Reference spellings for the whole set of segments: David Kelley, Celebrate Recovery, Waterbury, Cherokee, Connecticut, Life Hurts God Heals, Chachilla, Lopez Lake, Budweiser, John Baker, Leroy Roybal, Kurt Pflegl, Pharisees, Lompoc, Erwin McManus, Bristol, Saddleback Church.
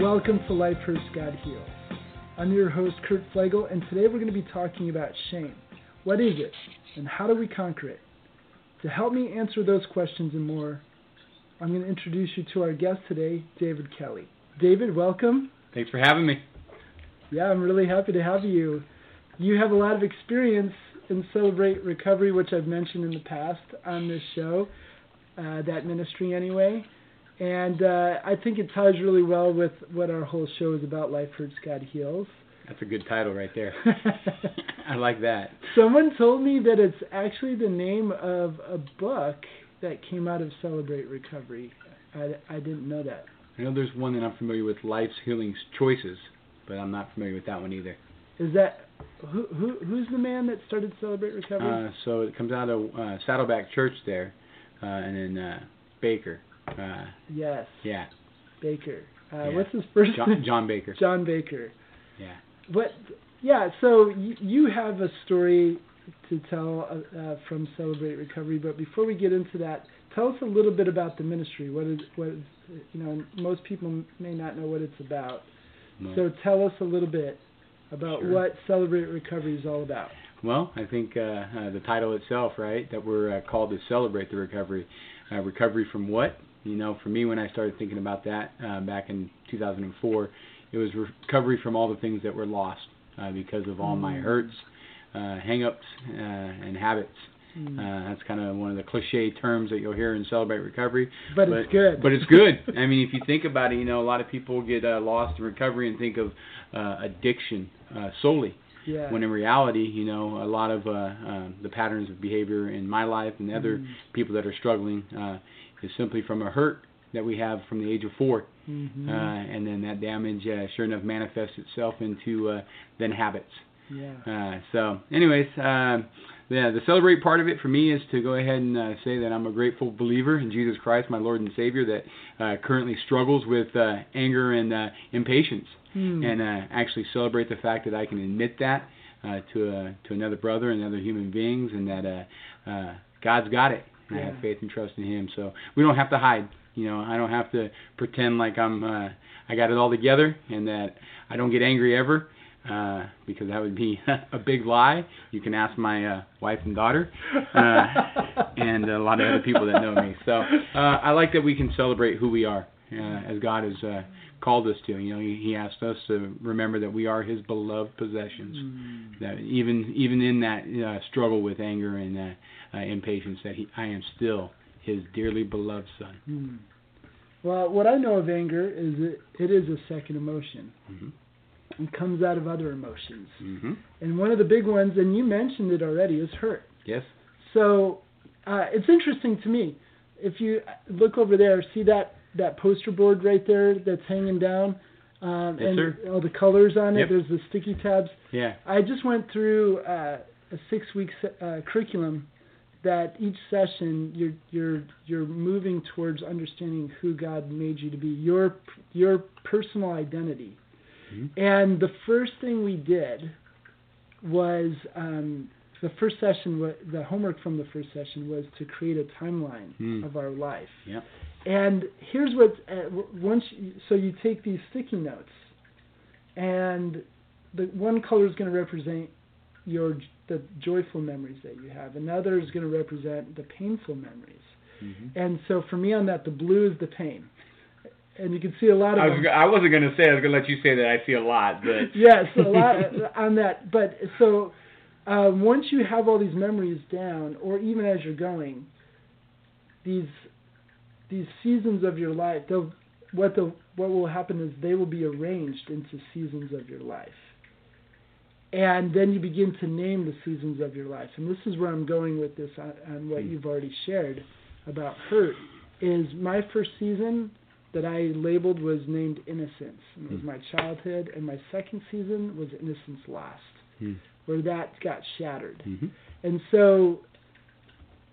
Welcome to Life Hurts God Heals. I'm your host, Kurt Pflegl, and today we're going to be talking about shame. What is it, and how do we conquer it? To help me answer those questions and more, I'm going to introduce you to our guest today, David Kelley. David, welcome. Thanks for having me. Yeah, I'm really happy to have you. You have a lot of experience in Celebrate Recovery, which I've mentioned in the past on this show, that ministry anyway. And I think it ties really well with what our whole show is about, Life Hurts, God Heals. That's a good title right there. I like that. Someone told me that it's actually the name of a book that came out of Celebrate Recovery. I didn't know that. I know there's one that I'm familiar with, Life's Healing Choices, but I'm not familiar with that one either. Is that who's the man that started Celebrate Recovery? So it comes out of Saddleback Church there, and then Baker. Yes. Yeah. Baker. Yeah. What's his first name? John Baker. John Baker. Yeah. But yeah, so you have a story to tell from Celebrate Recovery, but before we get into that, tell us a little bit about the ministry. What is you know, most people may not know what it's about. No. So tell us a little bit about what Celebrate Recovery is all about. Well, I think the title itself, right, that we're called to celebrate the recovery. Recovery from what? You know, for me, when I started thinking about that back in 2004, it was recovery from all the things that were lost because of all my hurts, hang-ups, and habits. That's kind of one of the cliche terms that you'll hear in Celebrate Recovery. But it's good. But it's good. I mean, if you think about it, you know, a lot of people get lost in recovery and think of addiction solely. Yeah. When in reality, you know, a lot of the patterns of behavior in my life and other people that are struggling is simply from a hurt that we have from the age of 4. And then that damage sure enough manifests itself into then habits. Yeah. So anyways, the celebrate part of it for me is to go ahead and say that I'm a grateful believer in Jesus Christ, my Lord and Savior, that currently struggles with anger and impatience. And actually celebrate the fact that I can admit that to another brother and other human beings, and that God's got it. And I have faith and trust in Him. So we don't have to hide. You know, I don't have to pretend like I got it all together and that I don't get angry ever. Because that would be a big lie. You can ask my wife and daughter and a lot of other people that know me. So I like that we can celebrate who we are as God has called us to. You know, He asked us to remember that we are His beloved possessions. That even in that struggle with anger and impatience, that I am still His dearly beloved Son. Well, what I know of anger is it is a second emotion. And comes out of other emotions. And one of the big ones, and you mentioned it already, is hurt. Yes. So it's interesting to me. If you look over there, see that poster board right there that's hanging down? Yes, and sir. All the colors on it. Yep. There's the sticky tabs. Yeah. I just went through a 6-week curriculum that each session you're moving towards understanding who God made you to be, your personal identity. And the first thing we did was the homework from the first session was to create a timeline of our life. Yep. And here's what you take these sticky notes, and the one color is going to represent the joyful memories that you have. Another is going to represent the painful memories. And so for me on that, the blue is the pain. And you can see a lot of I wasn't going to say. I was going to let you say that I see a lot. But. Yes, a lot on that. But so once you have all these memories down, or even as you're going, these seasons of your life, what will happen is they will be arranged into seasons of your life. And then you begin to name the seasons of your life. And this is where I'm going with this on what you've already shared about hurt, is my first season that I labeled was named Innocence. And it was my childhood, and my second season was Innocence Lost, where that got shattered. And so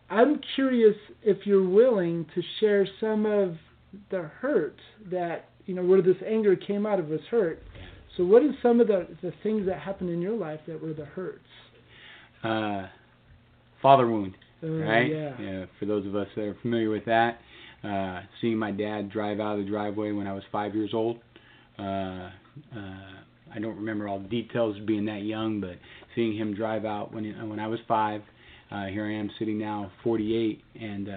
I'm curious if you're willing to share some of the hurt that, you know, where this anger came out of was hurt. So what are some of the things that happened in your life that were the hurts? Father wound, right? Yeah, for those of us that are familiar with that. Seeing my dad drive out of the driveway when I was 5 years old, I don't remember all the details of being that young, but seeing him drive out when I was 5, here I am sitting now 48, and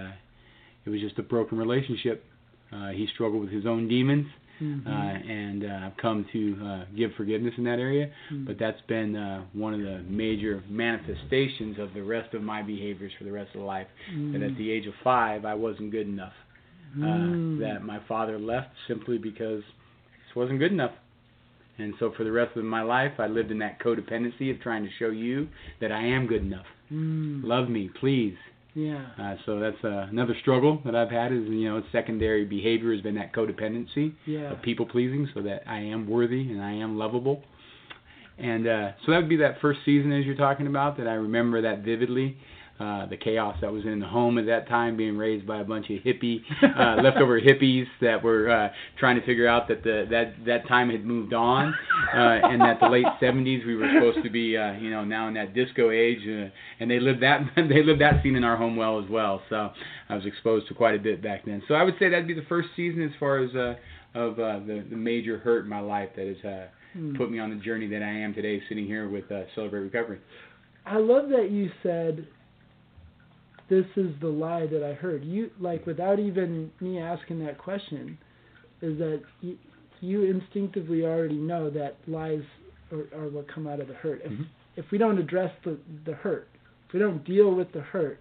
it was just a broken relationship. He struggled with his own demons, and I've come to give forgiveness in that area, but that's been one of the major manifestations of the rest of my behaviors for the rest of life, that at the age of 5, I wasn't good enough, that my father left simply because I just wasn't good enough. And so for the rest of my life, I lived in that codependency of trying to show you that I am good enough. Love me, please. Yeah. So that's another struggle that I've had is, secondary behavior has been that codependency of people pleasing, so that I am worthy and I am lovable. And so that would be that first season, as you're talking about, that I remember that vividly. The chaos that was in the home at that time, being raised by a bunch of hippie, leftover hippies that were trying to figure out that that time had moved on, and that the late 70s we were supposed to be, now in that disco age, and they lived that scene in our home well as well. So I was exposed to quite a bit back then. So I would say that'd be the first season as far as the major hurt in my life that has put me on the journey that I am today, sitting here with Celebrate Recovery. I love that you said, this is the lie that I heard. You, like, without even me asking that question, is that you instinctively already know that lies are what come out of the hurt. If we don't address the hurt, if we don't deal with the hurt,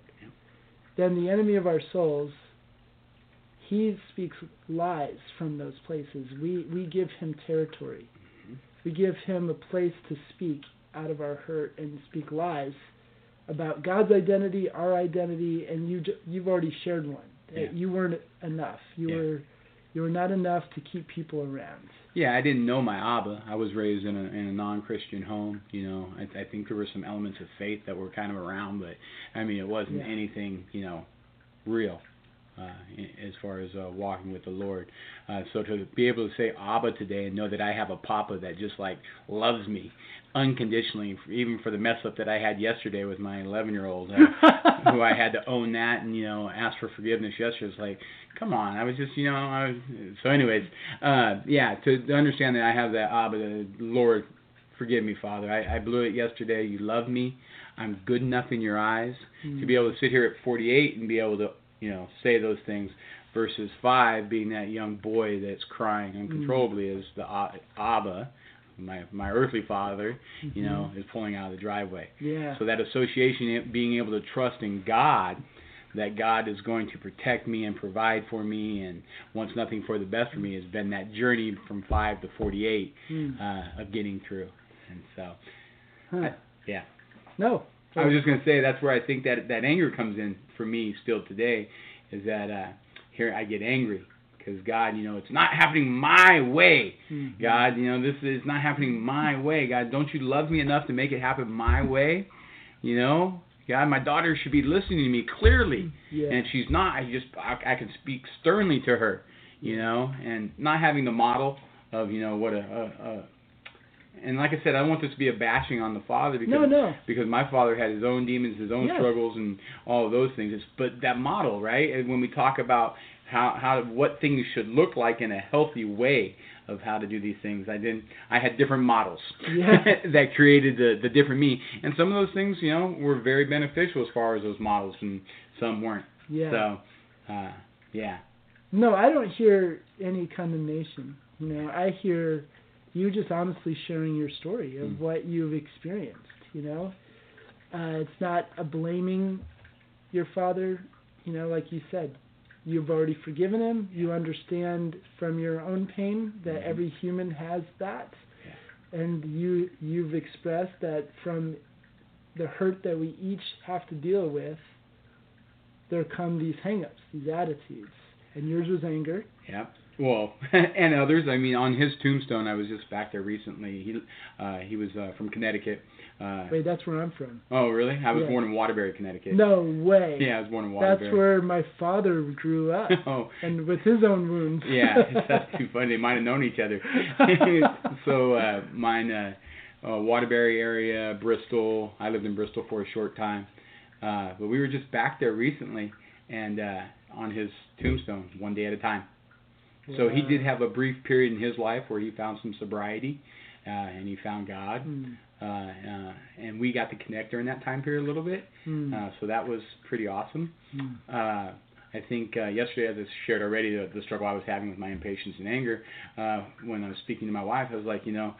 then the enemy of our souls, he speaks lies from those places. We give him territory. We give him a place to speak out of our hurt and speak lies about God's identity, our identity, and you've already shared one. Yeah. You weren't enough. You were not enough to keep people around. Yeah, I didn't know my Abba. I was raised in a non-Christian home. I think there were some elements of faith that were kind of around, but it wasn't anything real as far as walking with the Lord. So to be able to say Abba today and know that I have a Papa that just loves me unconditionally, even for the mess up that I had yesterday with my 11-year-old, who I had to own that and ask for forgiveness yesterday. It's come on, I was just So, anyways, to understand that I have that Abba, Lord, forgive me, Father. I blew it yesterday. You love me. I'm good enough in your eyes. To be able to sit here at 48 and be able to say those things, versus 5 being that young boy that's crying uncontrollably as the Abba. My earthly father, is pulling out of the driveway. Yeah. So that association, being able to trust in God, that God is going to protect me and provide for me and wants nothing for the best for me, has been that journey from 5 to 48 of getting through. And so, No. I was just going to say that's where I think that anger comes in for me still today, is that here I get angry. Because God, it's not happening my way. God, this is not happening my way. God, don't you love me enough to make it happen my way? God, my daughter should be listening to me clearly. Yeah. And if she's not, I can speak sternly to her, and not having the model of, what and like I said, I don't want this to be a bashing on the father, because because my father had his own demons, his own struggles, and all of those things. But that model, right? And when we talk about what things should look like in a healthy way of how to do these things, I had different models that created the different me, and some of those things, were very beneficial as far as those models, and some weren't. So, No, I don't hear any condemnation. I hear you just honestly sharing your story of what you've experienced. It's not a blaming your father. Like you said, you've already forgiven him. You understand from your own pain that every human has that. Yeah. And you've expressed that from the hurt that we each have to deal with, there come these hang-ups, these attitudes. And yours was anger. Yeah. Well, and others. On his tombstone, I was just back there recently. He was from Connecticut. Wait, that's where I'm from. Oh, really? I was born in Waterbury, Connecticut. No way. Yeah, I was born in Waterbury. That's where my father grew up. And with his own wounds. That's too funny. They might have known each other. So mine, Waterbury area, Bristol. I lived in Bristol for a short time. But we were just back there recently, and on his tombstone, one day at a time. Yeah. So he did have a brief period in his life where he found some sobriety, and he found God. Mm. And we got to connect during that time period a little bit. Mm. So that was pretty awesome. Mm. I think yesterday, as I shared already, the struggle I was having with my impatience and anger, when I was speaking to my wife, I was like, you know,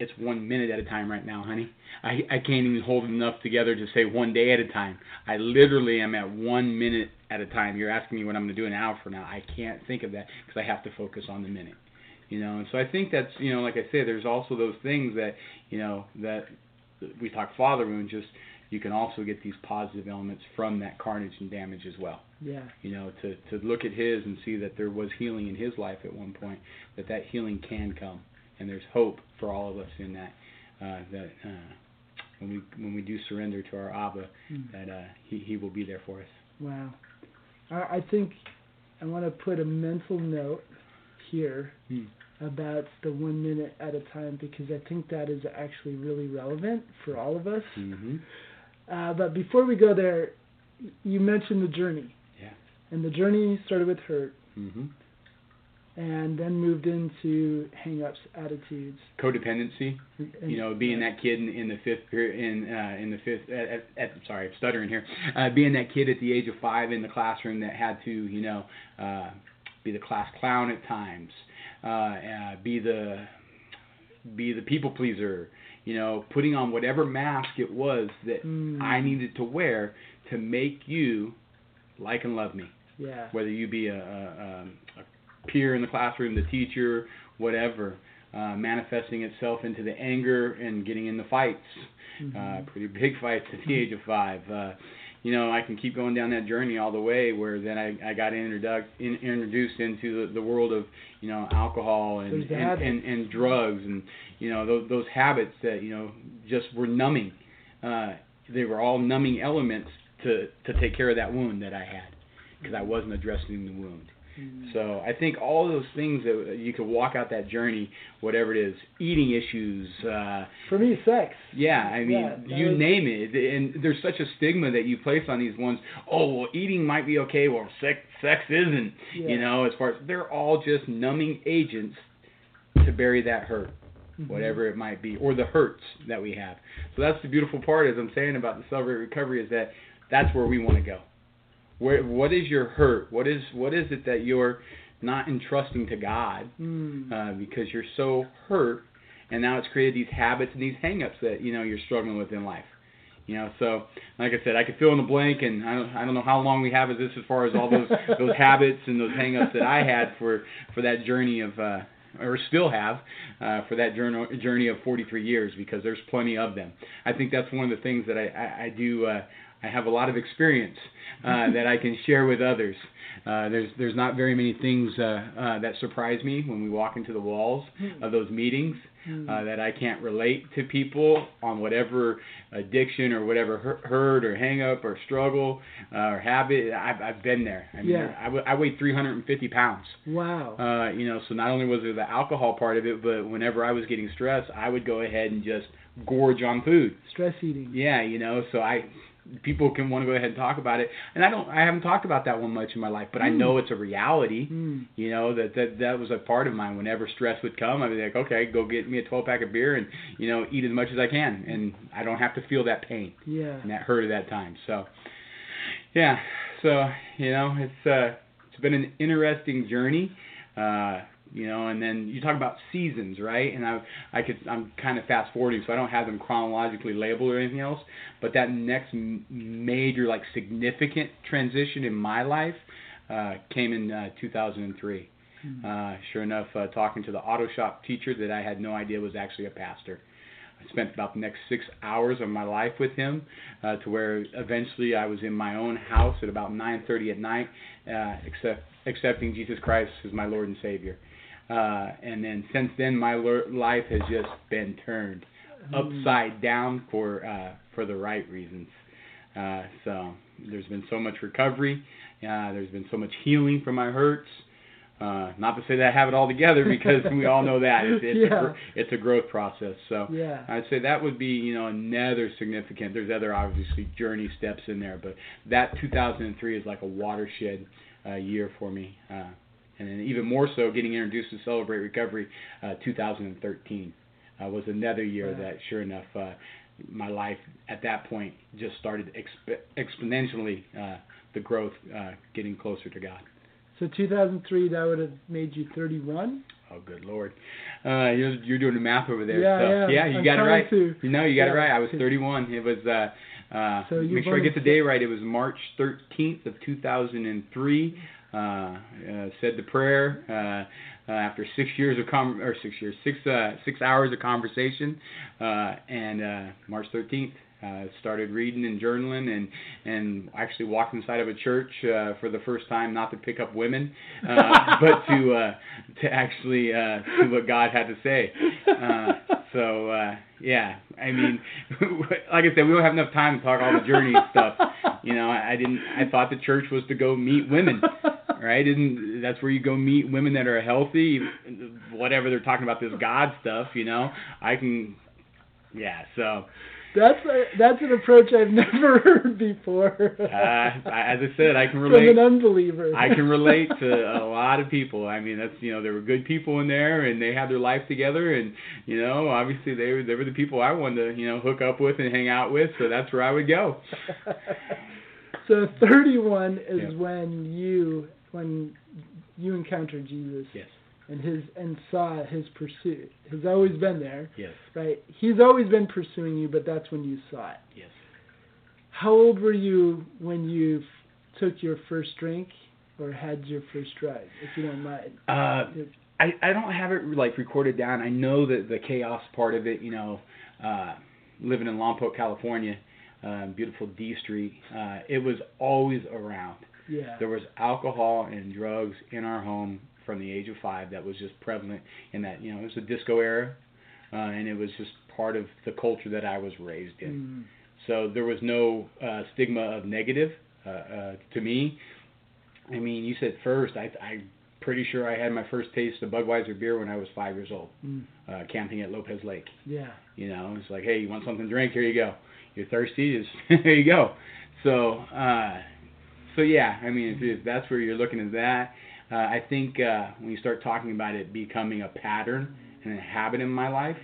it's 1 minute at a time right now, honey. I can't even hold enough together to say 1 day at a time. I literally am at 1 minute at a time. You're asking me what I'm going to do an hour from now. I can't think of that because I have to focus on the minute. You know, and so I think that's, you know, like I say, there's also those things that, you know, that we talk father wound, just you can also get these positive elements from that carnage and damage as well. Yeah. You know, to look at his and see that there was healing in his life at one point, that healing can come. And there's hope for all of us in that. When we do surrender to our Abba, that he will be there for us. Wow, I think I want to put a mental note here about the 1 minute at a time, because I think that is actually really relevant for all of us. Mm-hmm. But before we go there, you mentioned the journey. Yeah. And the journey started with hurt. Mm-hmm. And then moved into hang-ups, attitudes, codependency. You know, being that kid in the fifth period, being that kid at the age of 5 in the classroom that had to, you know, be the class clown at times, be the people pleaser. You know, putting on whatever mask it was that I needed to wear to make you like and love me. Yeah. Whether you be a peer in the classroom, the teacher, whatever, manifesting itself into the anger and getting into fights, pretty big fights at the age of 5. You know, I can keep going down that journey all the way where then I got introduced into the world of, you know, alcohol and drugs and, you know, those habits that, you know, just were numbing. They were all numbing elements to take care of that wound that I had, because I wasn't addressing the wound. So I think all those things that you could walk out that journey, whatever it is, eating issues. For me, sex. Yeah, I mean, you name it. And there's such a stigma that you place on these ones. Oh, well, eating might be okay. Well, sex isn't, you know, as far as they're all just numbing agents to bury that hurt, whatever it might be, or the hurts that we have. So that's the beautiful part, as I'm saying, about the Celebrate Recovery, is that that's where we want to go. Where, what is your hurt? What is it that you're not entrusting to God because you're so hurt, and now it's created these habits and these hang-ups that, you know, you're struggling with in life. You know, so like I said, I could fill in the blank, and I don't know how long we have of this as far as all those those habits and those hang-ups that I had for that journey of or still have for that journey of 43 years, because there's plenty of them. I think that's one of the things that I do. I have a lot of experience that I can share with others. There's not very many things that surprise me when we walk into the walls of those meetings that I can't relate to people on whatever addiction or whatever hurt or hang-up or struggle or habit. I've been there. I mean, I weighed 350 pounds. Wow. You know, so not only was there the alcohol part of it, but whenever I was getting stressed, I would go ahead and just gorge on food. Stress eating. Yeah, you know, so people can want to go ahead and talk about it, and I haven't talked about that one much in my life, but I know it's a reality. You know, that was a part of mine. Whenever stress would come, I'd be like, okay, go get me a 12-pack of beer and, you know, eat as much as I can, and I don't have to feel that pain and that hurt at that time. So, yeah, so, you know, it's been an interesting journey. You know, and then you talk about seasons, right? And I'm kind of fast forwarding, so I don't have them chronologically labeled or anything else. But that next major, like, significant transition in my life came in 2003. Sure enough, talking to the auto shop teacher that I had no idea was actually a pastor. I spent about the next 6 hours of my life with him, to where eventually I was in my own house at about 9:30 at night, accepting Jesus Christ as my Lord and Savior. And then since then, my life has just been turned upside down for the right reasons. So there's been so much recovery. There's been so much healing from my hurts. Not to say that I have it all together, because we all know that. It's a growth process. So I'd say that would be, you know, another significant. There's other, obviously, journey steps in there. But that 2003 is like a watershed year for me. and then even more so getting introduced to Celebrate Recovery 2013 was another year that sure enough my life at that point just started exponentially the growth getting closer to God. So 2003, that would have made you 31? Oh, good Lord. You're doing the math over there. Yeah, you got it right. I was 31. It was, so make sure I get the day right. It was March 13th of 2003. Said the prayer after 6 years of 6 hours of conversation, and March 13th started reading and journaling and actually walked inside of a church for the first time, not to pick up women, but to actually see what God had to say. Yeah, I mean, like I said, we don't have enough time to talk all the journey stuff. You know, I thought the church was to go meet women, right? Isn't that's where you go meet women that are healthy, whatever they're talking about this God stuff, you know? So that's an approach I've never heard before. As I said, I can relate. From an unbeliever. I can relate to a lot of people. I mean, that's, you know, there were good people in there, and they had their life together, and, you know, obviously they were the people I wanted to, you know, hook up with and hang out with, so that's where I would go. So 31 is when you encountered Jesus. Yes. And saw his pursuit has always been there. Yes. Right? He's always been pursuing you, but that's when you saw it. Yes. How old were you when you took your first drink or had your first drive, if you don't mind? I don't have it like recorded down. I know that the chaos part of it, you know, living in Lompoc, California, beautiful D Street, it was always around. Yeah. There was alcohol and drugs in our home from the age of 5 that was just prevalent in that, you know, it was a disco era, and it was just part of the culture that I was raised in. Mm. So there was no stigma of negative to me. I mean, you said first, I'm pretty sure I had my first taste of Budweiser beer when I was 5 years old, camping at Lopez Lake. Yeah. You know, it's like, hey, you want something to drink? Here you go. You're thirsty? Here you go. So yeah, I mean, if that's where you're looking at that, I think when you start talking about it becoming a pattern and a habit in my life,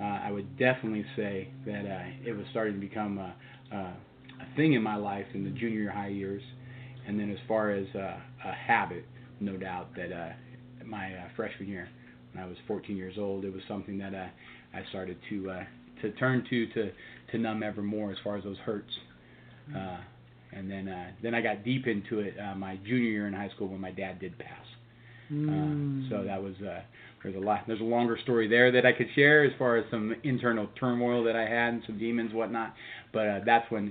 I would definitely say that it was starting to become a thing in my life in the junior high years. And then as far as a habit, no doubt that my freshman year, when I was 14 years old, it was something that I started to turn to numb ever more as far as those hurts. And then I got deep into it my junior year in high school when my dad did pass. So that was there's a longer story there that I could share as far as some internal turmoil that I had and some demons, whatnot. But that's when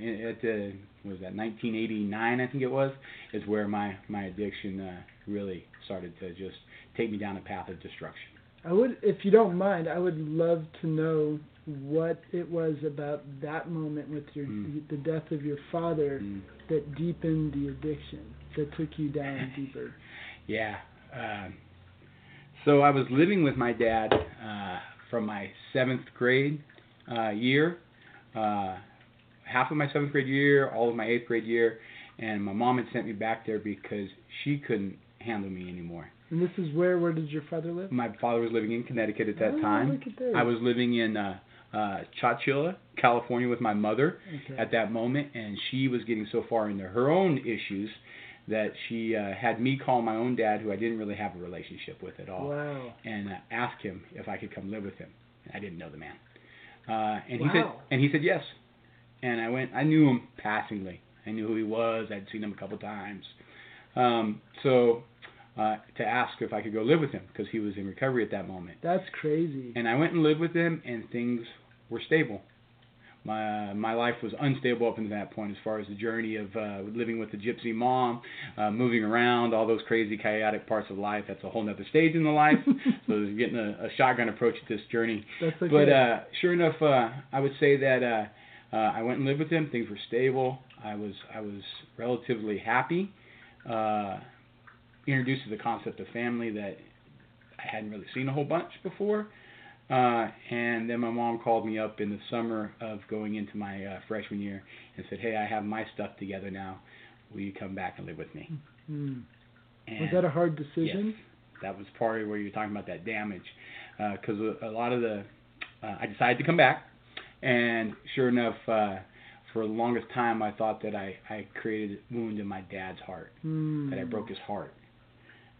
was that 1989? I think it was, is where my addiction really started to just take me down a path of destruction. I would, if you don't mind, I would love to know what it was about that moment with your the death of your father that deepened the addiction, that took you down deeper. Yeah. So I was living with my dad from my 7th grade year, half of my 7th grade year, all of my 8th grade year, and my mom had sent me back there because she couldn't handle me anymore. And this is where did your father live? My father was living in Connecticut at that time. I was living in Chachilla, California with my mother at that moment, and she was getting so far into her own issues that she had me call my own dad, who I didn't really have a relationship with at all, and ask him if I could come live with him. I didn't know the man. He said yes. And I went. I knew him passingly. I knew who he was. I'd seen him a couple times. To ask if I could go live with him because he was in recovery at that moment. That's crazy. And I went and lived with him, and things were stable. My life was unstable up until that point as far as the journey of living with the gypsy mom, moving around, all those crazy, chaotic parts of life. That's a whole other stage in the life. So it was getting a shotgun approach at this journey. That's okay. But sure enough, I would say that I went and lived with him. Things were stable. I was relatively happy. Introduced to the concept of family that I hadn't really seen a whole bunch before. And then my mom called me up in the summer of going into my freshman year and said, hey, I have my stuff together now. Will you come back and live with me? Mm-hmm. And was that a hard decision? Yes, that was part of where you're talking about that damage, because a lot of the I decided to come back, and sure enough, for the longest time I thought that I created a wound in my dad's heart, that I broke his heart.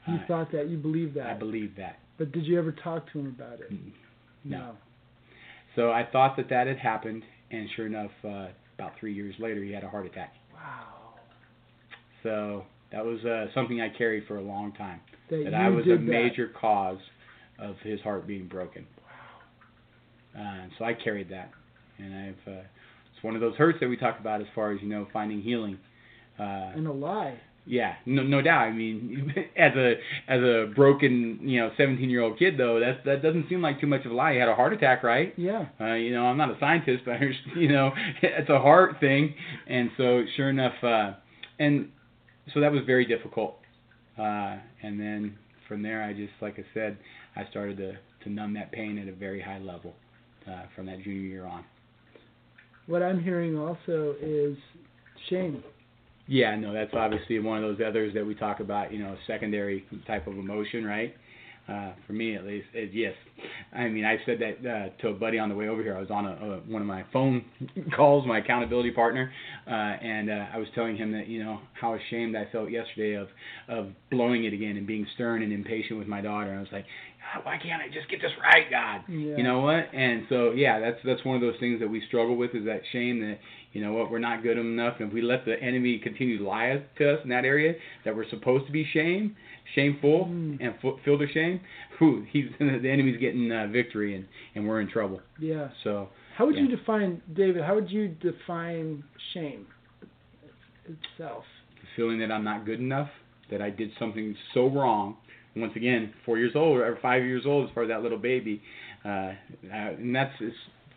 You thought that? You believed that? I believed that. But did you ever talk to him about it? No. So I thought that that had happened, and sure enough, about 3 years later, he had a heart attack. Wow. So that was something I carried for a long time, that I was a major cause of his heart being broken. Wow. So I carried that, and I've it's one of those hurts that we talk about as far as, you know, finding healing. And a lie. Yeah, no doubt. I mean, as a broken, 17-year-old kid, though, that doesn't seem like too much of a lie. You had a heart attack, right? Yeah. I'm not a scientist, but it's a heart thing. And so, sure enough, and so that was very difficult. And then from there, I just, like I said, I started to numb that pain at a very high level from that junior year on. What I'm hearing also is shame. Yeah, no, that's obviously one of those others that we talk about, secondary type of emotion, right? For me, at least, yes. I mean, I said that to a buddy on the way over here. I was on one of my phone calls, my accountability partner, and I was telling him that, how ashamed I felt yesterday of blowing it again and being stern and impatient with my daughter. And I was like, why can't I just get this right, God? Yeah. You know what? And so, yeah, that's one of those things that we struggle with, is that shame that, we're not good enough. And if we let the enemy continue to lie to us in that area, that we're supposed to be shameful, and filled with shame, the enemy's getting victory, and we're in trouble. Yeah. So how would you define, David, how would you define shame itself? The feeling that I'm not good enough, that I did something so wrong. Once again, 4 years old or 5 years old as far as that little baby. And that's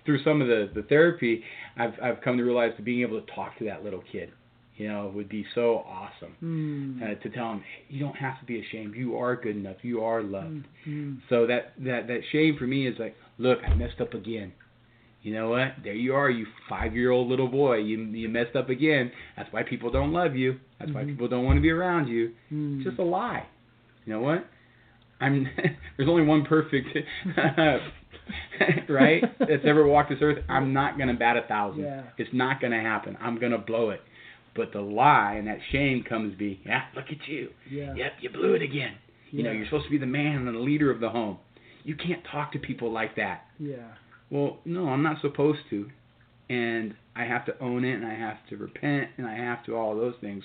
through some of the therapy, I've come to realize that being able to talk to that little kid, would be so awesome. To tell him, hey, you don't have to be ashamed. You are good enough. You are loved. So that shame for me is like, look, I messed up again. You know what? There you are, you 5-year-old little boy. You messed up again. That's why people don't love you. That's why people don't want to be around you. It's just a lie. You know what? There's only one perfect, right, that's ever walked this earth. I'm not going to bat 1,000. Yeah. It's not going to happen. I'm going to blow it. But the lie and that shame comes to be, look at you. Yeah. Yep, you blew it again. Yeah. You're supposed to be the man and the leader of the home. You can't talk to people like that. Yeah. Well, no, I'm not supposed to. And I have to own it, and I have to repent, and I have to all those things.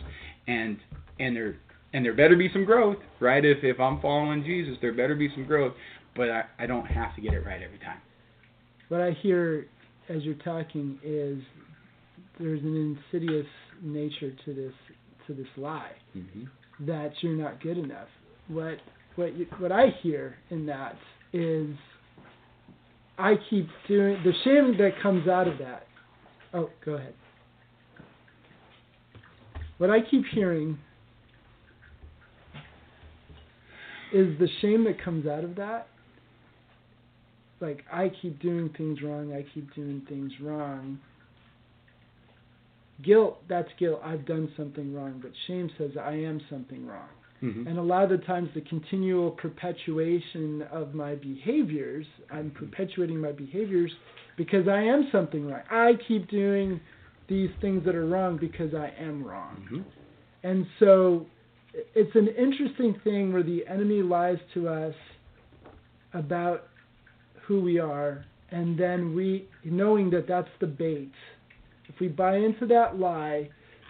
And they're... And there better be some growth, right? If I'm following Jesus, there better be some growth. But I don't have to get it right every time. What I hear as you're talking is there's an insidious nature to this lie, that you're not good enough. What I hear in that is I keep doing the shame that comes out of that. Oh, go ahead. What I keep hearing is the shame that comes out of that, like, I keep doing things wrong. Guilt, that's guilt. I've done something wrong. But shame says I am something wrong. And a lot of the times the continual perpetuation of my behaviors, I'm perpetuating my behaviors because I am something wrong. I keep doing these things that are wrong because I am wrong. And so... it's an interesting thing where the enemy lies to us about who we are, and then we, knowing that that's the bait, if we buy into that lie,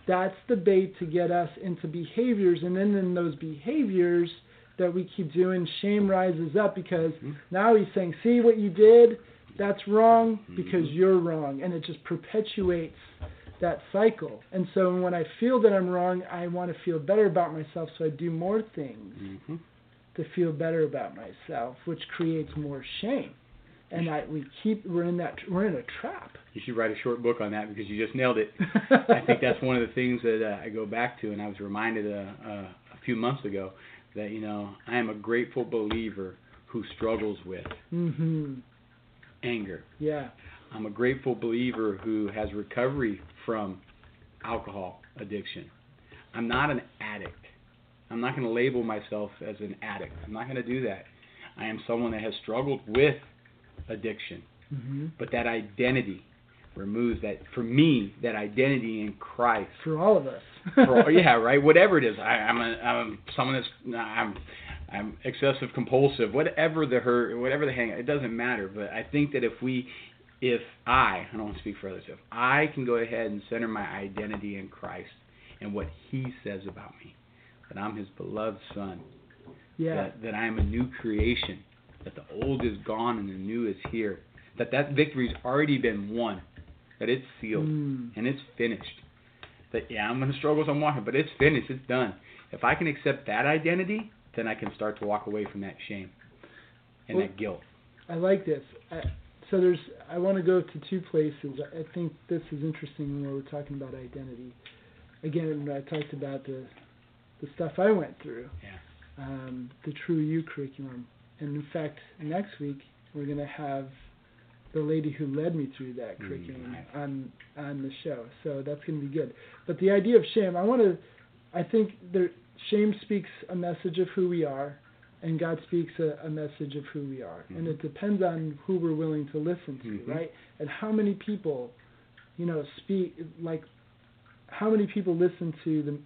that's the bait to get us into behaviors, and then in those behaviors that we keep doing, shame rises up because now he's saying, see what you did? That's wrong because you're wrong, and it just perpetuates that cycle. And so when I feel that I'm wrong, I want to feel better about myself, so I do more things to feel better about myself, which creates more shame. And we're in a trap. You should write a short book on that, because you just nailed it. I think that's one of the things that I go back to, and I was reminded a few months ago that I am a grateful believer who struggles with anger. Yeah. I'm a grateful believer who has recovery from alcohol addiction. I'm not an addict. I'm not going to label myself as an addict. I'm not going to do that. I am someone that has struggled with addiction. Mm-hmm. But that identity removes that, for me, that identity in Christ. For all of us. Whatever it is. I'm excessive compulsive, whatever the hurt, whatever the hang, it doesn't matter. But I think that if I don't want to speak for others, if I can go ahead and center my identity in Christ and what He says about me, that I'm His beloved son, that I am a new creation, that the old is gone and the new is here, that victory's already been won, that it's sealed and it's finished, that, I'm going to struggle as I'm walking, but it's finished, it's done. If I can accept that identity, then I can start to walk away from that shame and that guilt. I like this. I want to go to two places. I think this is interesting when we're talking about identity. Again, I talked about the stuff I went through, the True You curriculum. And in fact, next week, we're going to have the lady who led me through that curriculum on the show. So that's going to be good. But the idea of shame, I think there... Shame speaks a message of who we are, and God speaks a message of who we are. Mm-hmm. And it depends on who we're willing to listen to, mm-hmm. right? And how many people, speak, how many people listen to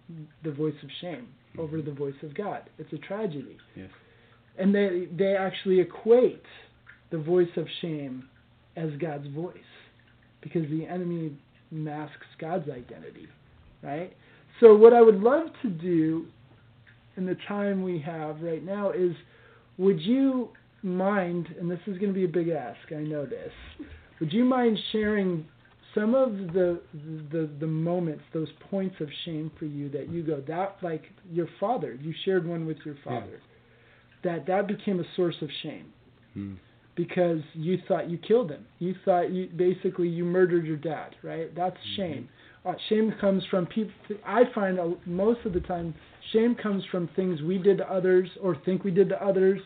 the voice of shame mm-hmm. over the voice of God? It's a tragedy. Yes. And they actually equate the voice of shame as God's voice, because the enemy masks God's identity, right? So what I would love to do in the time we have right now is, would you mind, and this is going to be a big ask, I know this, would you mind sharing some of the moments, those points of shame for you that you go, that, like your father, you shared one with your father, that became a source of shame because you thought you killed him. You thought you murdered your dad, right? That's shame. Shame comes from people. I find most of the time shame comes from things we did to others or think we did to others,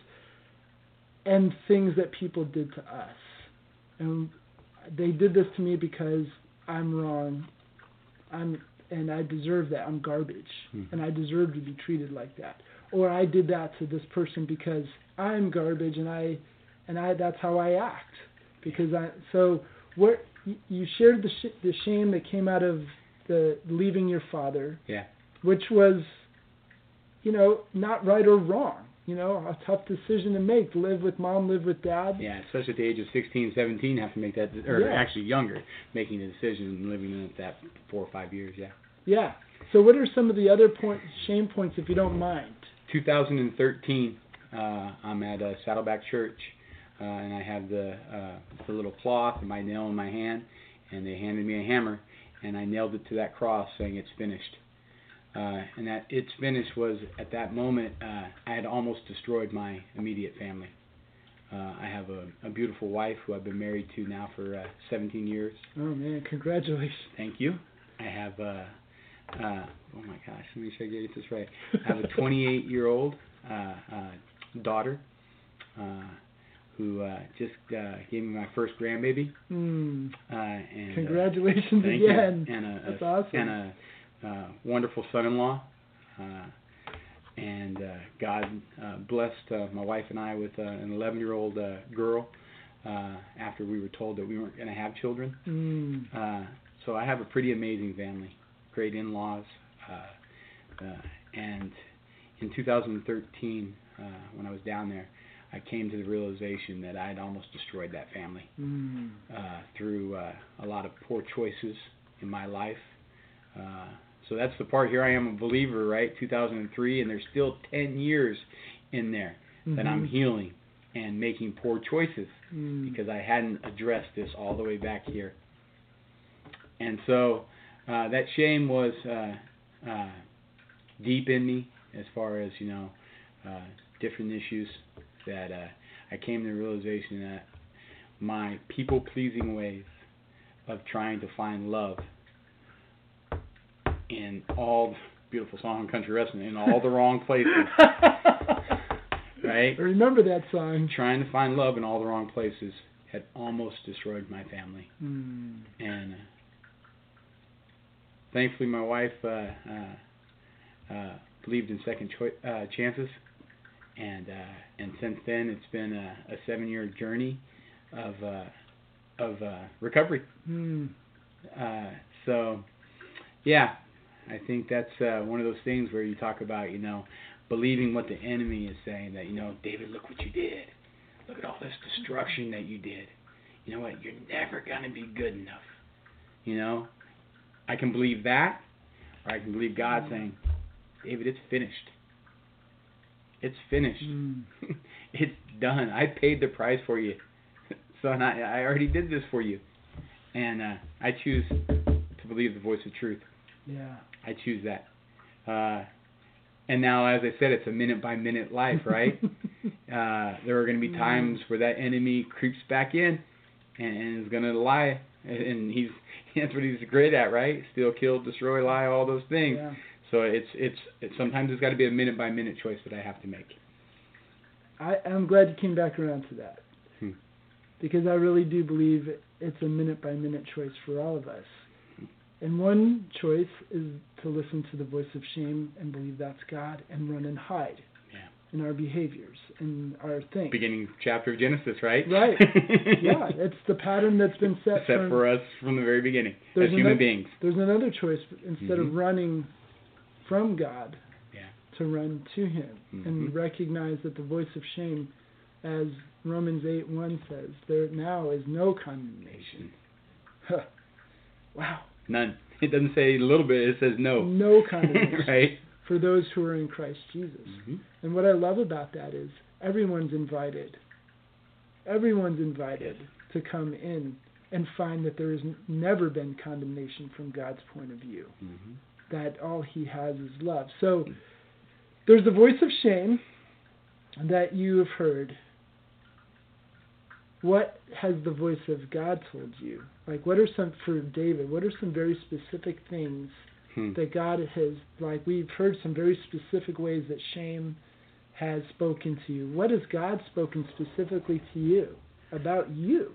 and things that people did to us. And they did this to me because I'm wrong. And I deserve that. I'm garbage, and I deserve to be treated like that. Or I did that to this person because I'm garbage, and I that's how I act. Because you shared the shame that came out of the leaving your father, which was, not right or wrong, a tough decision to make, to live with mom, live with dad. Yeah, especially at the age of 16, 17, have to make that, actually younger, making the decision and living with that 4 or 5 years, Yeah. So what are some of the other shame points, if you don't mind? 2013, I'm at Saddleback Church. And I have the little cloth and my nail in my hand, and they handed me a hammer, and I nailed it to that cross, saying it's finished. And that it's finished was, at that moment, I had almost destroyed my immediate family. I have a beautiful wife who I've been married to now for 17 years. Oh, man, congratulations. Thank you. I have oh my gosh, let me make sure I get this right. I have a 28-year-old daughter, who just gave me my first grandbaby. And congratulations again. You. And that's awesome. And a wonderful son-in-law. God blessed my wife and I with an 11-year-old girl after we were told that we weren't going to have children. So I have a pretty amazing family, great in-laws. And in 2013, when I was down there, I came to the realization that I had almost destroyed that family through a lot of poor choices in my life. So that's the part. Here I am, a believer, right? 2003, and there's still 10 years in there that I'm healing and making poor choices because I hadn't addressed this all the way back here. And so that shame was deep in me as far as, different issues. That I came to the realization that my people-pleasing ways of trying to find love in all beautiful song, country wrestling, in all the wrong places, right? I remember that song. Trying to find love in all the wrong places had almost destroyed my family. And thankfully, my wife believed in second chances, and since then it's been a 7-year journey of recovery. So, yeah, I think that's one of those things where you talk about, you know, believing what the enemy is saying, that, you know, David, look what you did. Look at all this destruction that you did. You know what? You're never going to be good enough. You know, I can believe that, or I can believe God saying, David, it's finished. It's finished. It's done. I paid the price for you. Son, I already did this for you. And I choose to believe the voice of truth. Yeah. I choose that. And now, as I said, it's a minute-by-minute life, right? There are going to be times where that enemy creeps back in and is going to lie. And that's what he's great at, right? Steal, kill, destroy, lie, all those things. Yeah. So it's sometimes it's got to be a minute-by-minute choice that I have to make. I'm glad you came back around to that. Because I really do believe it's a minute-by-minute choice for all of us. And one choice is to listen to the voice of shame and believe that's God and run and hide in our behaviors and our things. Beginning chapter of Genesis, right? Right. Yeah, it's the pattern that's been set for us from the very beginning as human beings. There's another choice. Instead of running from God, to run to Him and recognize that the voice of shame, as Romans 8:1 says, there now is no condemnation. Huh. Wow. None. It doesn't say a little bit. It says no. No condemnation. Right? For those who are in Christ Jesus. Mm-hmm. And what I love about that is everyone's invited. Everyone's invited to come in and find that there has never been condemnation from God's point of view. Mm-hmm. That all He has is love. So there's the voice of shame that you have heard. What has the voice of God told you? Like, what are some, for David, what are some very specific things that God has, like, we've heard some very specific ways that shame has spoken to you. What has God spoken specifically to you, about you,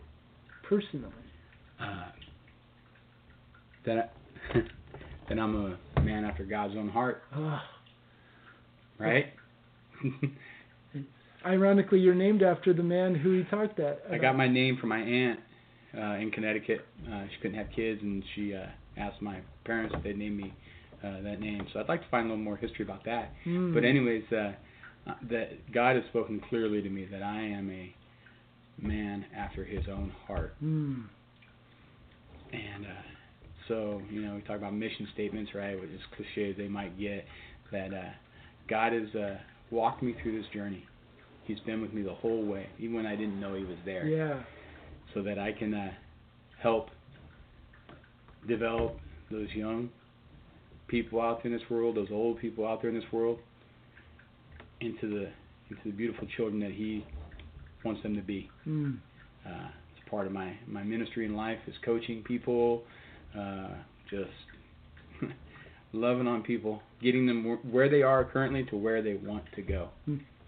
personally? That I'm a man after God's own heart. Right? Ironically, you're named after the man who he talked that about. I got my name from my aunt in Connecticut. She couldn't have kids, and she asked my parents if they'd name me that name. So I'd like to find a little more history about that. But anyways, that God has spoken clearly to me that I am a man after His own heart. And so, you know, we talk about mission statements, right, which is cliche as they might get, that God has walked me through this journey. He's been with me the whole way, even when I didn't know He was there. Yeah. So that I can help develop those young people out there in this world, those old people out there in this world, into the beautiful children that He wants them to be. It's part of my ministry in life is coaching people, just loving on people, getting them where they are currently to where they want to go.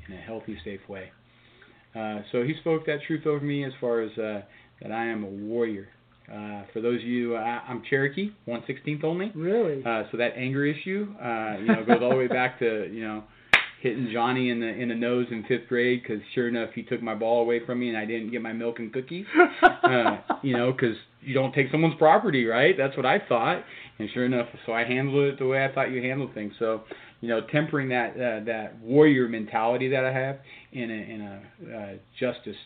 In a healthy, safe way. So He spoke that truth over me as far as that I am a warrior. For those of you, I'm Cherokee, 1/16 only. Really? So that anger issue, you know, goes all the way back to, you know, hitting Johnny in the nose in 5th grade because sure enough he took my ball away from me and I didn't get my milk and cookies. You know, because you don't take someone's property, right? That's what I thought. And sure enough, so I handled it the way I thought you handled things. So, you know, tempering that warrior mentality that I have in a justice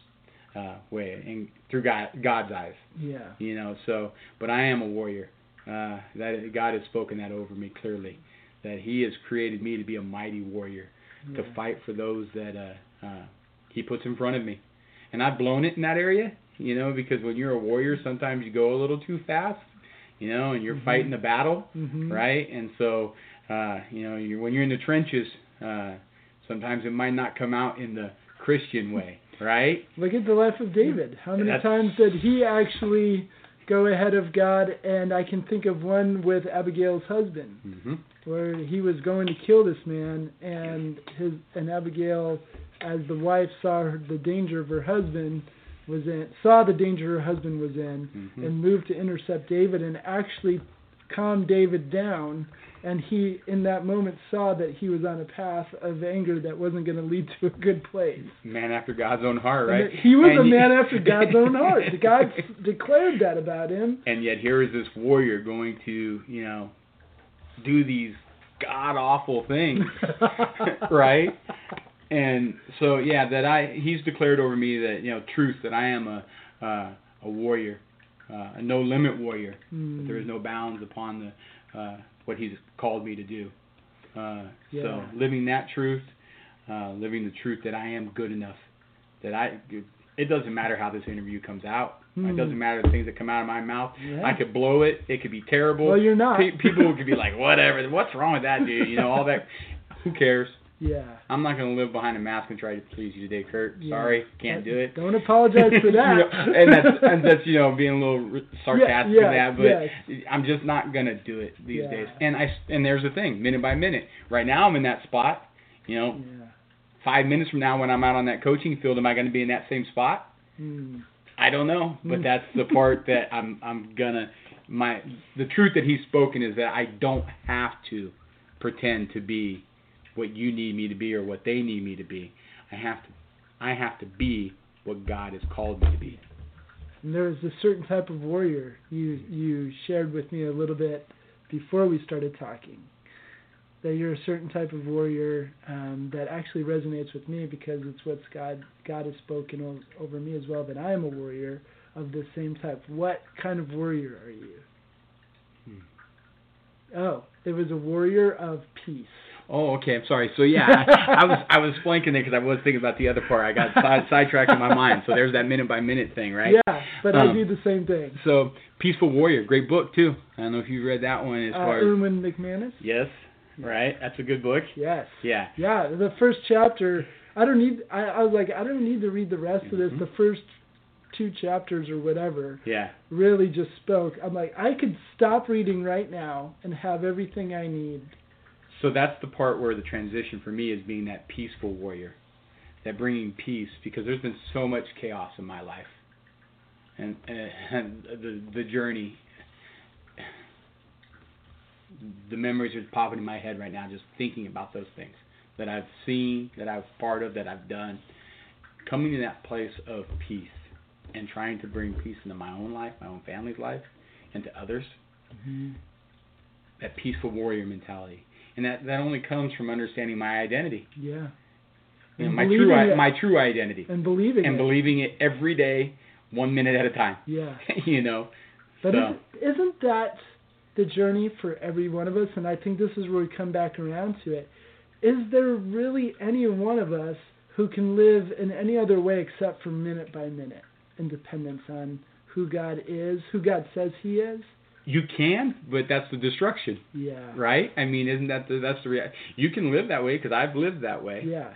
way, and through God's eyes. Yeah. You know, so, but I am a warrior. That God has spoken that over me clearly, that He has created me to be a mighty warrior, to fight for those that He puts in front of me. And I've blown it in that area, you know, because when you're a warrior, sometimes you go a little too fast, you know, and you're fighting the battle, right? And so, you know, when you're in the trenches, sometimes it might not come out in the Christian way, right? Look at the life of David. How many times did he actually go ahead of God? And I can think of one with Abigail's husband, where he was going to kill this man, and Abigail, as the wife, saw the danger her husband was in, and moved to intercept David, and actually calmed David down, and he, in that moment, saw that he was on a path of anger that wasn't going to lead to a good place. Man after God's own heart, right? He was a man after God's own heart. God declared that about him. And yet here is this warrior going to, you know, do these God-awful things, right? And so, yeah, he's declared over me that, you know, truth, that I am a warrior, a no-limit warrior. Mm. That there is no bounds upon the what he's called me to do. So living that truth, living the truth that I am good enough, that it doesn't matter how this interview comes out. Mm. It doesn't matter the things that come out of my mouth. Yeah. I could blow it. It could be terrible. Well, you're not. People could be like, whatever. What's wrong with that dude? You know, all that. Who cares? Yeah. I'm not going to live behind a mask and try to please you today, Kurt. Yeah. Sorry, can't do it. Don't apologize for that. and that's you know, being a little sarcastic for that, but I'm just not going to do it these days. And there's the thing, minute by minute. Right now I'm in that spot, you know. Yeah. 5 minutes from now when I'm out on that coaching field, am I going to be in that same spot? Mm. I don't know, but that's the part that I'm going to the truth that he's spoken is that I don't have to pretend to be what you need me to be or what they need me to be. I have to be what God has called me to be. And there is a certain type of warrior you shared with me a little bit before we started talking, that you're a certain type of warrior that actually resonates with me, because it's what God has spoken over me as well, that I am a warrior of the same type. What kind of warrior are you? Oh, it was a warrior of peace. Oh, okay. I'm sorry. So yeah, I was blanking there because I was thinking about the other part. I got sidetracked in my mind. So there's that minute by minute thing, right? Yeah, but I do the same thing. So Peaceful Warrior, great book too. I don't know if you've read that one. As far as Erwin McManus. Yes. Right. That's a good book. Yes. Yeah. Yeah. The first chapter. I was like, I don't need to read the rest of this. The first two chapters or whatever. Yeah. Really just spoke. I'm like, I could stop reading right now and have everything I need. So that's the part where the transition for me is being that peaceful warrior, that bringing peace, because there's been so much chaos in my life, and the journey, the memories are popping in my head right now just thinking about those things that I've seen, that I've part of, that I've done, coming to that place of peace and trying to bring peace into my own life, my own family's life, and to others. Mm-hmm. That peaceful warrior mentality. And that only comes from understanding my identity. Yeah. You know, my true identity. And believing it. And believing it every day, 1 minute at a time. Yeah. You know. But so. Isn't that the journey for every one of us? And I think this is where we come back around to it. Is there really any one of us who can live in any other way except for minute by minute in dependence on who God is, who God says he is? You can, but that's the destruction. Yeah. Right? I mean, isn't that that's the reality? You can live that way because I've lived that way. Yeah.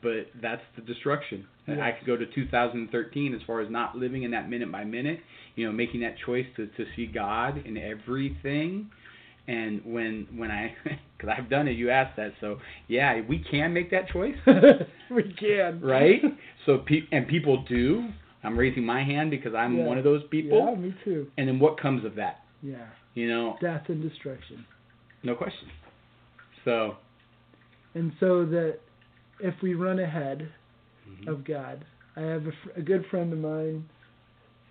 But that's the destruction. Yes. I could go to 2013 as far as not living in that minute by minute, you know, making that choice to see God in everything. And when I, because I've done it, you asked that, so yeah, we can make that choice. We can. Right? So and people do. I'm raising my hand because I'm one of those people. Yeah, me too. And then what comes of that? Yeah. You know. Death and destruction. No question. So. And so that if we run ahead of God, I have a good friend of mine.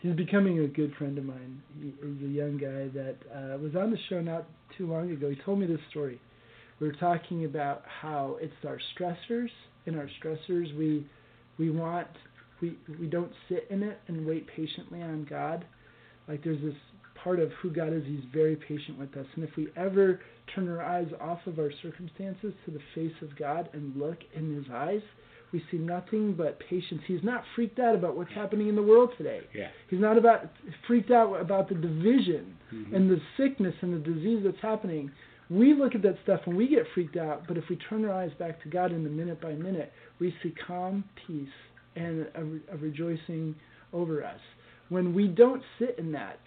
He's becoming a good friend of mine. He's a young guy that was on the show not too long ago. He told me this story. We were talking about how it's our stressors. In our stressors, we don't sit in it and wait patiently on God. Like there's this part of who God is, he's very patient with us. And if we ever turn our eyes off of our circumstances to the face of God and look in his eyes, we see nothing but patience. He's not freaked out about what's happening in the world today. Yeah. He's not freaked out about the division and the sickness and the disease that's happening. We look at that stuff and we get freaked out, but if we turn our eyes back to God in the minute by minute, we see calm, peace, and a rejoicing over us. When we don't sit in that,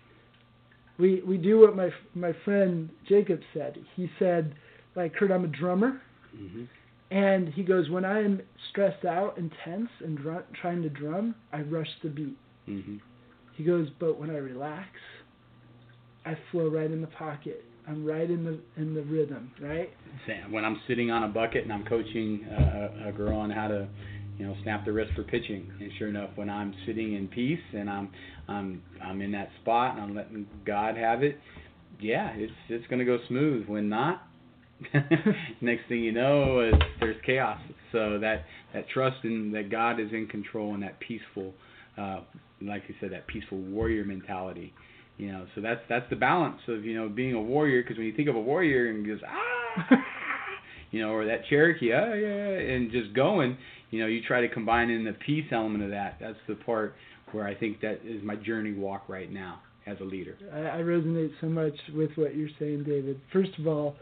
we do what my friend Jacob said. He said, like, Kurt, I'm a drummer. Mm-hmm. And he goes, when I am stressed out and tense and trying to drum, I rush the beat. Mm-hmm. He goes, but when I relax, I flow right in the pocket. I'm right in the rhythm, right? When I'm sitting on a bucket and I'm coaching a girl on how to, snap the wrist for pitching, and sure enough, when I'm sitting in peace and I'm in that spot and I'm letting God have it, yeah, it's gonna go smooth. When not, next thing you know is there's chaos. So that trust in that God is in control, and that peaceful, like you said, that peaceful warrior mentality. So that's the balance of being a warrior, because when you think of a warrior and just or that Cherokee and just going, you try to combine in the peace element of that. That's the part where I think that is my journey walk right now as a leader. I resonate so much with what you're saying, David. First of all,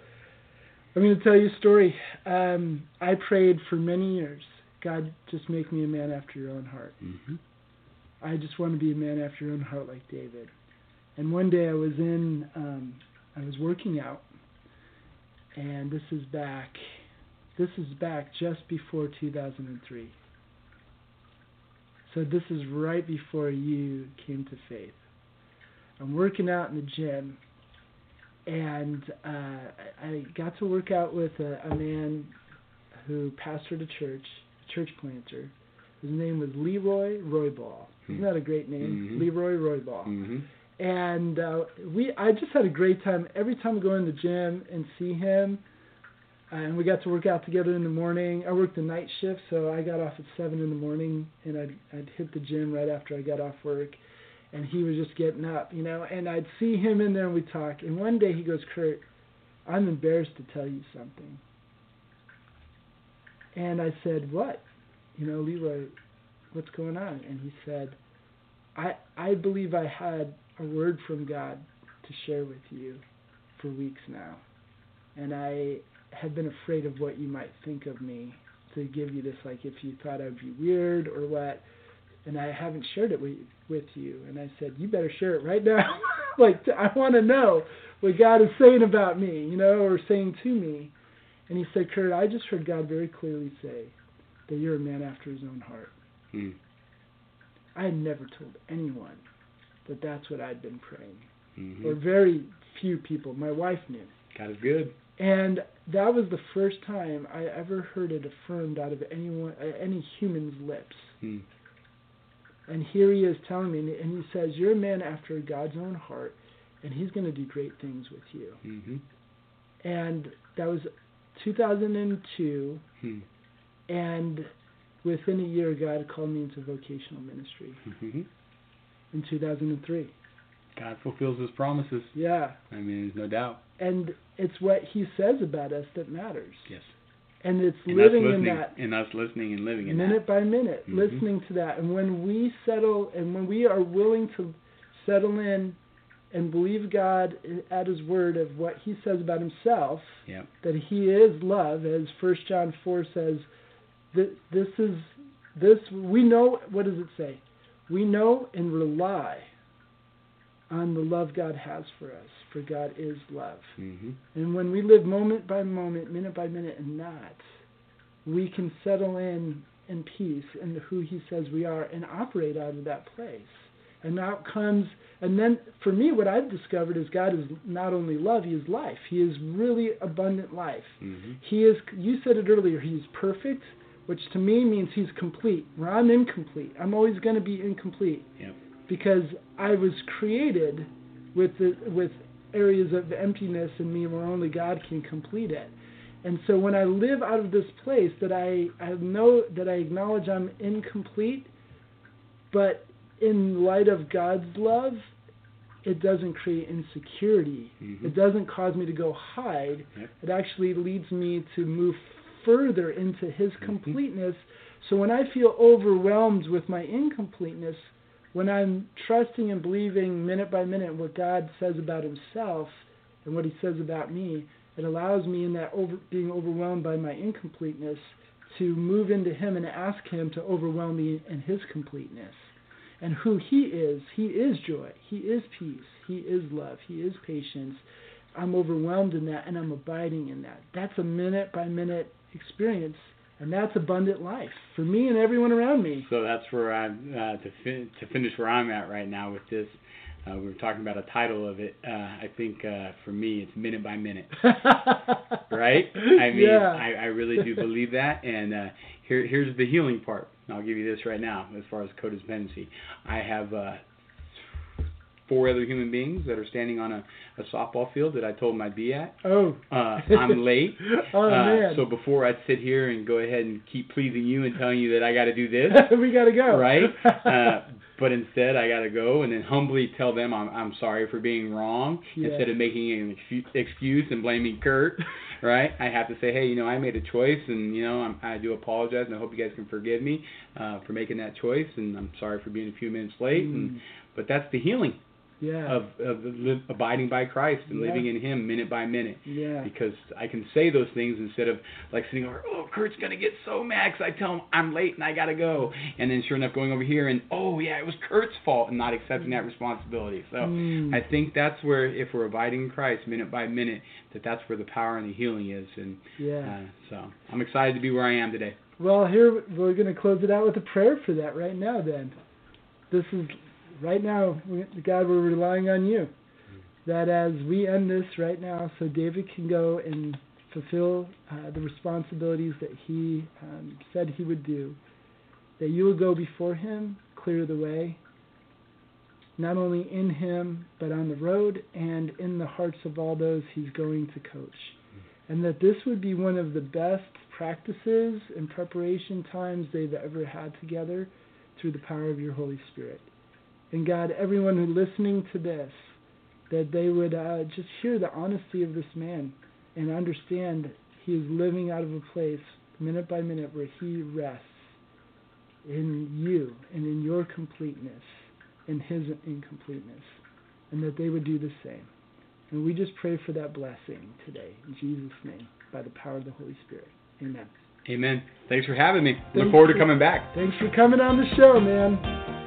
I'm going to tell you a story. I prayed for many years, God, just make me a man after your own heart. Mm-hmm. I just want to be a man after your own heart like David. And one day I was working out, and this is back just before 2003. So this is right before you came to faith. I'm working out in the gym, and I got to work out with a man who pastored a church planter. His name was Leroy Roybal. Isn't that a great name? Mm-hmm. Leroy Roybal. Mm-hmm. And I just had a great time. Every time I go in the gym and see him, and we got to work out together in the morning. I worked the night shift, so I got off at 7 in the morning, and I'd hit the gym right after I got off work. And he was just getting up, and I'd see him in there, and we'd talk. And one day he goes, Kurt, I'm embarrassed to tell you something. And I said, what? Leroy, what's going on? And he said, I believe I had a word from God to share with you for weeks now. And I have been afraid of what you might think of me to give you this, like if you thought I would be weird or what. And I haven't shared it with you. And I said, you better share it right now. I want to know what God is saying about me, or saying to me. And he said, Kurt, I just heard God very clearly say that you're a man after his own heart. Hmm. I had never told anyone that that's what I'd been praying. Mm-hmm. Or very few people. My wife knew. God is good. And that was the first time I ever heard it affirmed out of any human's lips. Hmm. And here he is telling me, and he says, you're a man after God's own heart, and he's going to do great things with you. Mm-hmm. And that was 2002, and within a year, God called me into vocational ministry. Mm-hmm. In 2003. God fulfills his promises. Yeah. there's no doubt. And it's what he says about us that matters. Yes. And it's living in that. And us listening and living in that. Minute by minute, mm-hmm. listening to that. And when we settle, and when we are willing to settle in and believe God at his word of what he says about himself, yep. that he is love, as 1 John 4 says, we know, what does it say? We know and rely on the love God has for us, for God is love. Mm-hmm. And when we live moment by moment, minute by minute in that, we can settle in peace in who he says we are and operate out of that place. And out comes, and then for me what I've discovered is God is not only love, he is life. He is really abundant life. Mm-hmm. He is, you said it earlier, he is perfect, which to me means he's complete. Where I'm incomplete. I'm always going to be incomplete. Yep. Because I was created with areas of emptiness in me where only God can complete it. And so when I live out of this place that I know that I acknowledge I'm incomplete, but in light of God's love, it doesn't create insecurity. Mm-hmm. It doesn't cause me to go hide. Yep. It actually leads me to move further into his completeness. Mm-hmm. So when I feel overwhelmed with my incompleteness, when I'm trusting and believing minute by minute what God says about himself and what he says about me, it allows me in that being overwhelmed by my incompleteness to move into him and ask him to overwhelm me in his completeness. And who he is joy, he is peace, he is love, he is patience. I'm overwhelmed in that, and I'm abiding in that. That's a minute by minute experience, and that's abundant life for me and everyone around me. So that's where I'm to finish where I'm at right now with this. We were talking about a title of it. I think for me, it's minute by minute, right? I mean, yeah. I really do believe that. And here's the healing part. I'll give you this right now as far as codependency. I have 4 other human beings that are standing on a softball field that I told them I'd be at. Oh. I'm late. Man. So before I sit here and go ahead and keep pleasing you and telling you that I got to do this. We got to go. Right? But instead I got to go and then humbly tell them I'm sorry for being wrong. Yeah. Instead of making an excuse and blaming Kurt. Right? I have to say, hey, I made a choice and, I do apologize and I hope you guys can forgive me for making that choice and I'm sorry for being a few minutes late. But that's the healing. Yeah. Of abiding by Christ and living in Him minute by minute. Yeah. Because I can say those things instead of like sitting over, Kurt's going to get so mad because I tell him I'm late and I got to go. And then sure enough going over here and, it was Kurt's fault and not accepting that responsibility. So I think that's where, if we're abiding in Christ minute by minute, that's where the power and the healing is. And so I'm excited to be where I am today. Well, here we're going to close it out with a prayer for that right now then. Right now, God, we're relying on you, that as we end this right now, so David can go and fulfill the responsibilities that he said he would do, that you will go before him, clear the way, not only in him, but on the road and in the hearts of all those he's going to coach. And that this would be one of the best practices and preparation times they've ever had together through the power of your Holy Spirit. And God, everyone who's listening to this, that they would just hear the honesty of this man and understand he is living out of a place, minute by minute, where he rests in you and in your completeness and his incompleteness, and that they would do the same. And we just pray for that blessing today, in Jesus' name, by the power of the Holy Spirit. Amen. Amen. Thanks for having me. Look forward to coming back. Thanks for coming on the show, man.